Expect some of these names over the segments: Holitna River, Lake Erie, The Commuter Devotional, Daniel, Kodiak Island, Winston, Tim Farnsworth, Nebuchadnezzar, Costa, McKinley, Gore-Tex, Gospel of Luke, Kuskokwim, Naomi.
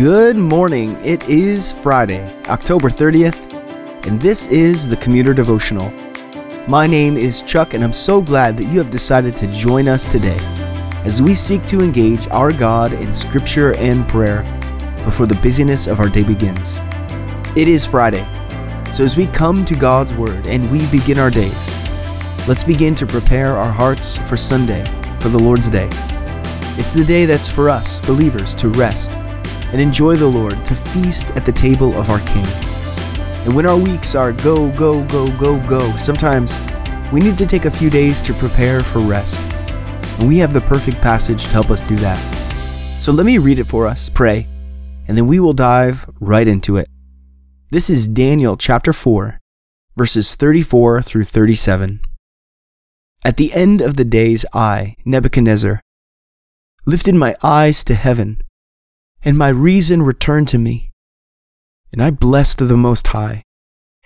Good morning. It is Friday, October 30th, and this is The Commuter Devotional. My name is Chuck, and I'm so glad that you have decided to join us today as we seek to engage our God in Scripture and prayer before the busyness of our day begins. It is Friday, so as we come to God's Word and we begin our days, let's begin to prepare our hearts for Sunday, for the Lord's Day. It's the day that's for us, believers, to rest and enjoy the Lord, to feast at the table of our King. And when our weeks are go, sometimes we need to take a few days to prepare for rest. And we have the perfect passage to help us do that. So let me read it for us, pray, and then we will dive right into it. This is Daniel chapter 4, verses 34 through 37. At the end of the days, I, Nebuchadnezzar, lifted my eyes to heaven, and my reason returned to me. And I blessed the Most High,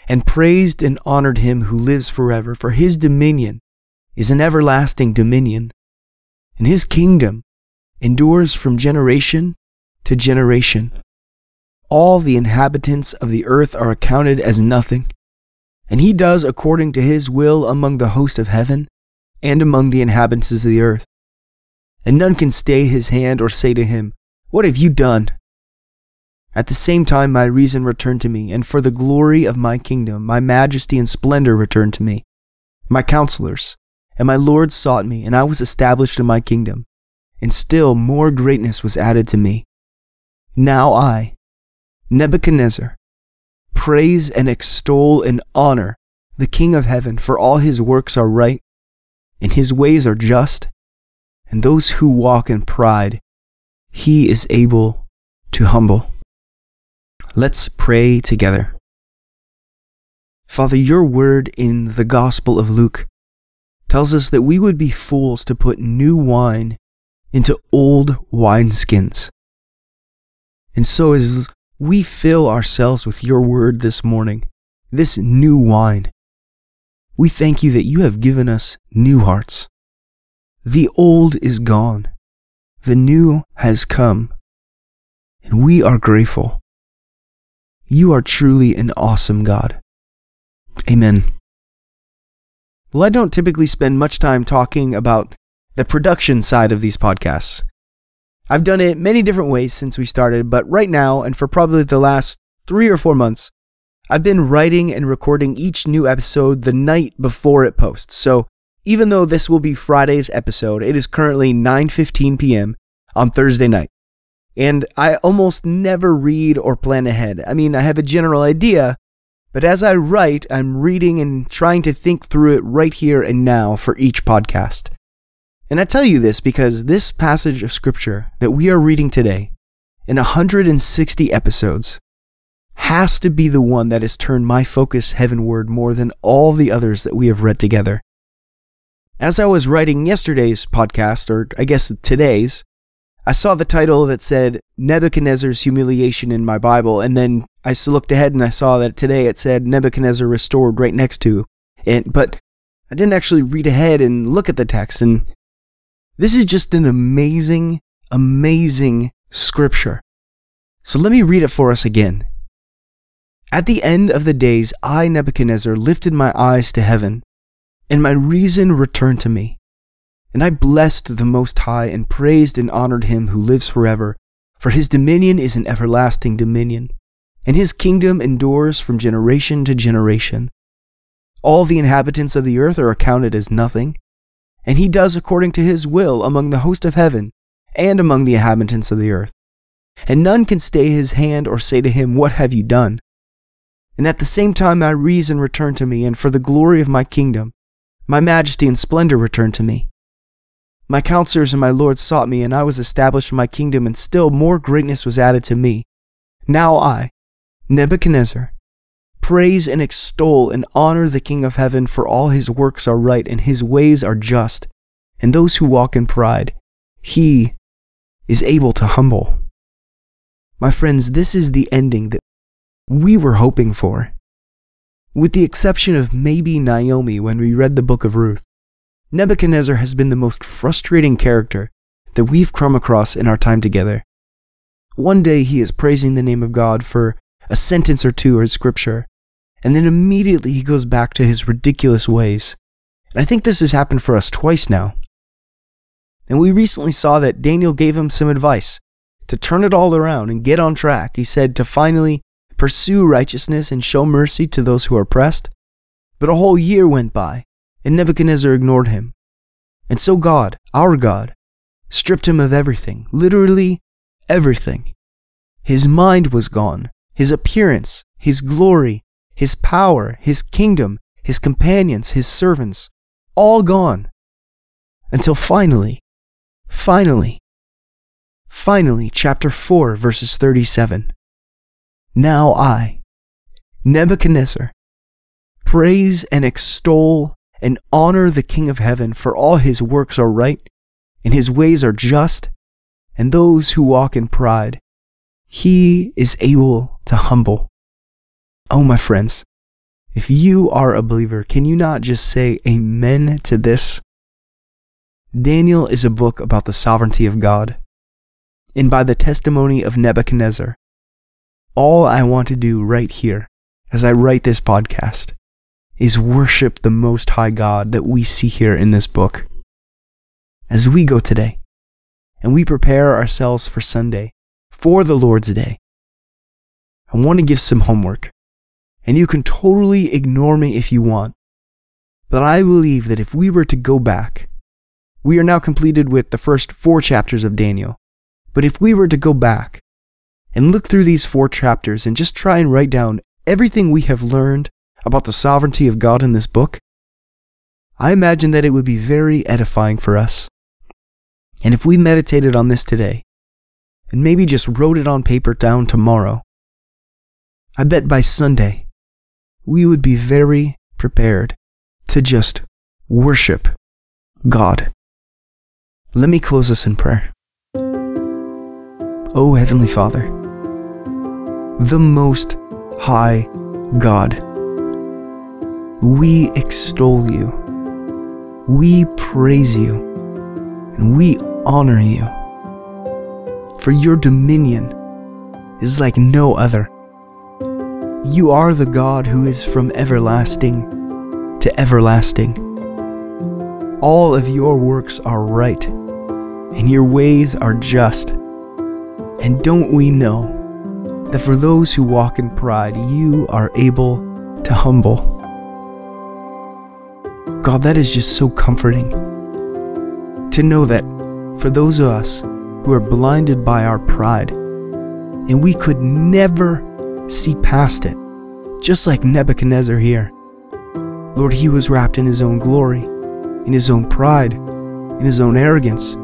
and praised and honored him who lives forever, for his dominion is an everlasting dominion, and his kingdom endures from generation to generation. All the inhabitants of the earth are accounted as nothing, and he does according to his will among the host of heaven and among the inhabitants of the earth. And none can stay his hand or say to him, "What have you done?" At the same time, my reason returned to me, and for the glory of my kingdom, my majesty and splendor returned to me. My counselors and my lords sought me, and I was established in my kingdom, and still more greatness was added to me. Now I, Nebuchadnezzar, praise and extol and honor the King of heaven, for all his works are right, and his ways are just, and those who walk in pride he is able to humble. Let's pray together. Father, your word in the Gospel of Luke tells us that we would be fools to put new wine into old wineskins. And so as we fill ourselves with your word this morning, this new wine, we thank you that you have given us new hearts. The old is gone. The new has come, and we are grateful. You are truly an awesome God. Amen. Well, I don't typically spend much time talking about the production side of these podcasts. I've done it many different ways since we started, but right now, and for probably the last 3 or 4 months, I've been writing and recording each new episode the night before it posts. So even though this will be Friday's episode, it is currently 9:15 p.m. on Thursday night. And I almost never read or plan ahead. I mean, I have a general idea, but as I write, I'm reading and trying to think through it right here and now for each podcast. And I tell you this because this passage of Scripture that we are reading today, in 160 episodes, has to be the one that has turned my focus heavenward more than all the others that we have read together. As I was writing yesterday's podcast, or I guess today's, I saw the title that said Nebuchadnezzar's Humiliation in my Bible, and then I looked ahead and I saw that today it said Nebuchadnezzar Restored right next to it, but I didn't actually read ahead and look at the text, and this is just an amazing, amazing scripture. So let me read it for us again. At the end of the days, I, Nebuchadnezzar, lifted my eyes to heaven, and my reason returned to me. And I blessed the Most High and praised and honored him who lives forever, for his dominion is an everlasting dominion, and his kingdom endures from generation to generation. All the inhabitants of the earth are accounted as nothing, and he does according to his will among the host of heaven and among the inhabitants of the earth. And none can stay his hand or say to him, "What have you done?" And at the same time my reason returned to me, and for the glory of my kingdom, my majesty and splendor returned to me. My counselors and my lords sought me, and I was established in my kingdom, and still more greatness was added to me. Now I, Nebuchadnezzar, praise and extol and honor the King of heaven, for all his works are right, and his ways are just, and those who walk in pride, he is able to humble. My friends, this is the ending that we were hoping for. With the exception of maybe Naomi when we read the book of Ruth, Nebuchadnezzar has been the most frustrating character that we've come across in our time together. One day he is praising the name of God for a sentence or two or scripture, and then immediately he goes back to his ridiculous ways. And I think this has happened for us twice now. And we recently saw that Daniel gave him some advice to turn it all around and get on track. He said to finally pursue righteousness and show mercy to those who are oppressed. But a whole year went by, and Nebuchadnezzar ignored him. And so God, our God, stripped him of everything, literally everything. His mind was gone, his appearance, his glory, his power, his kingdom, his companions, his servants, all gone. Until finally, chapter 4, verses 37. Now I, Nebuchadnezzar, praise and extol and honor the King of heaven, for all his works are right, and his ways are just, and those who walk in pride, he is able to humble. Oh, my friends, if you are a believer, can you not just say amen to this? Daniel is a book about the sovereignty of God, and by the testimony of Nebuchadnezzar, all I want to do right here, as I write this podcast, is worship the Most High God that we see here in this book. As we go today, and we prepare ourselves for Sunday, for the Lord's Day, I want to give some homework, and you can totally ignore me if you want, but I believe that if we were to go back, we are now completed with the first 4 chapters of Daniel. But if we were to go back and look through these 4 chapters and just try and write down everything we have learned about the sovereignty of God in this book, I imagine that it would be very edifying for us. And if we meditated on this today, and maybe just wrote it on paper down tomorrow, I bet by Sunday, we would be very prepared to just worship God. Let me close us in prayer. Oh, Heavenly Father, the Most High God, we extol you, we praise you, and we honor you. For your dominion is like no other. You are the God who is from everlasting to everlasting. All of your works are right, and your ways are just. And don't we know that for those who walk in pride, you are able to humble. God, that is just so comforting to know that for those of us who are blinded by our pride, and we could never see past it, just like Nebuchadnezzar here. Lord, he was wrapped in his own glory, in his own pride, in his own arrogance.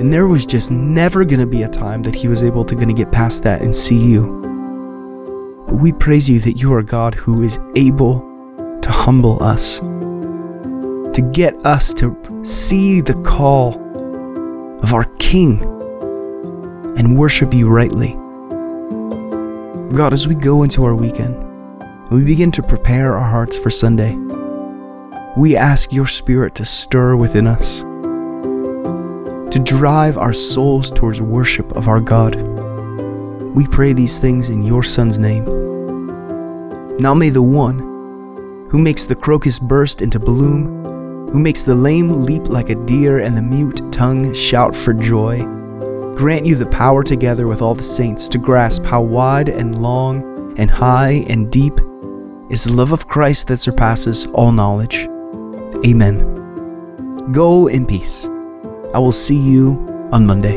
And there was just never going to be a time that he was able to get past that and see you. But we praise you that you are God who is able to humble us, to get us to see the call of our King and worship you rightly. God, as we go into our weekend and we begin to prepare our hearts for Sunday, we ask your Spirit to stir within us, to drive our souls towards worship of our God. We pray these things in your Son's name. Now may the one who makes the crocus burst into bloom, who makes the lame leap like a deer and the mute tongue shout for joy, grant you the power together with all the saints to grasp how wide and long and high and deep is the love of Christ that surpasses all knowledge. Amen. Go in peace. I will see you on Monday.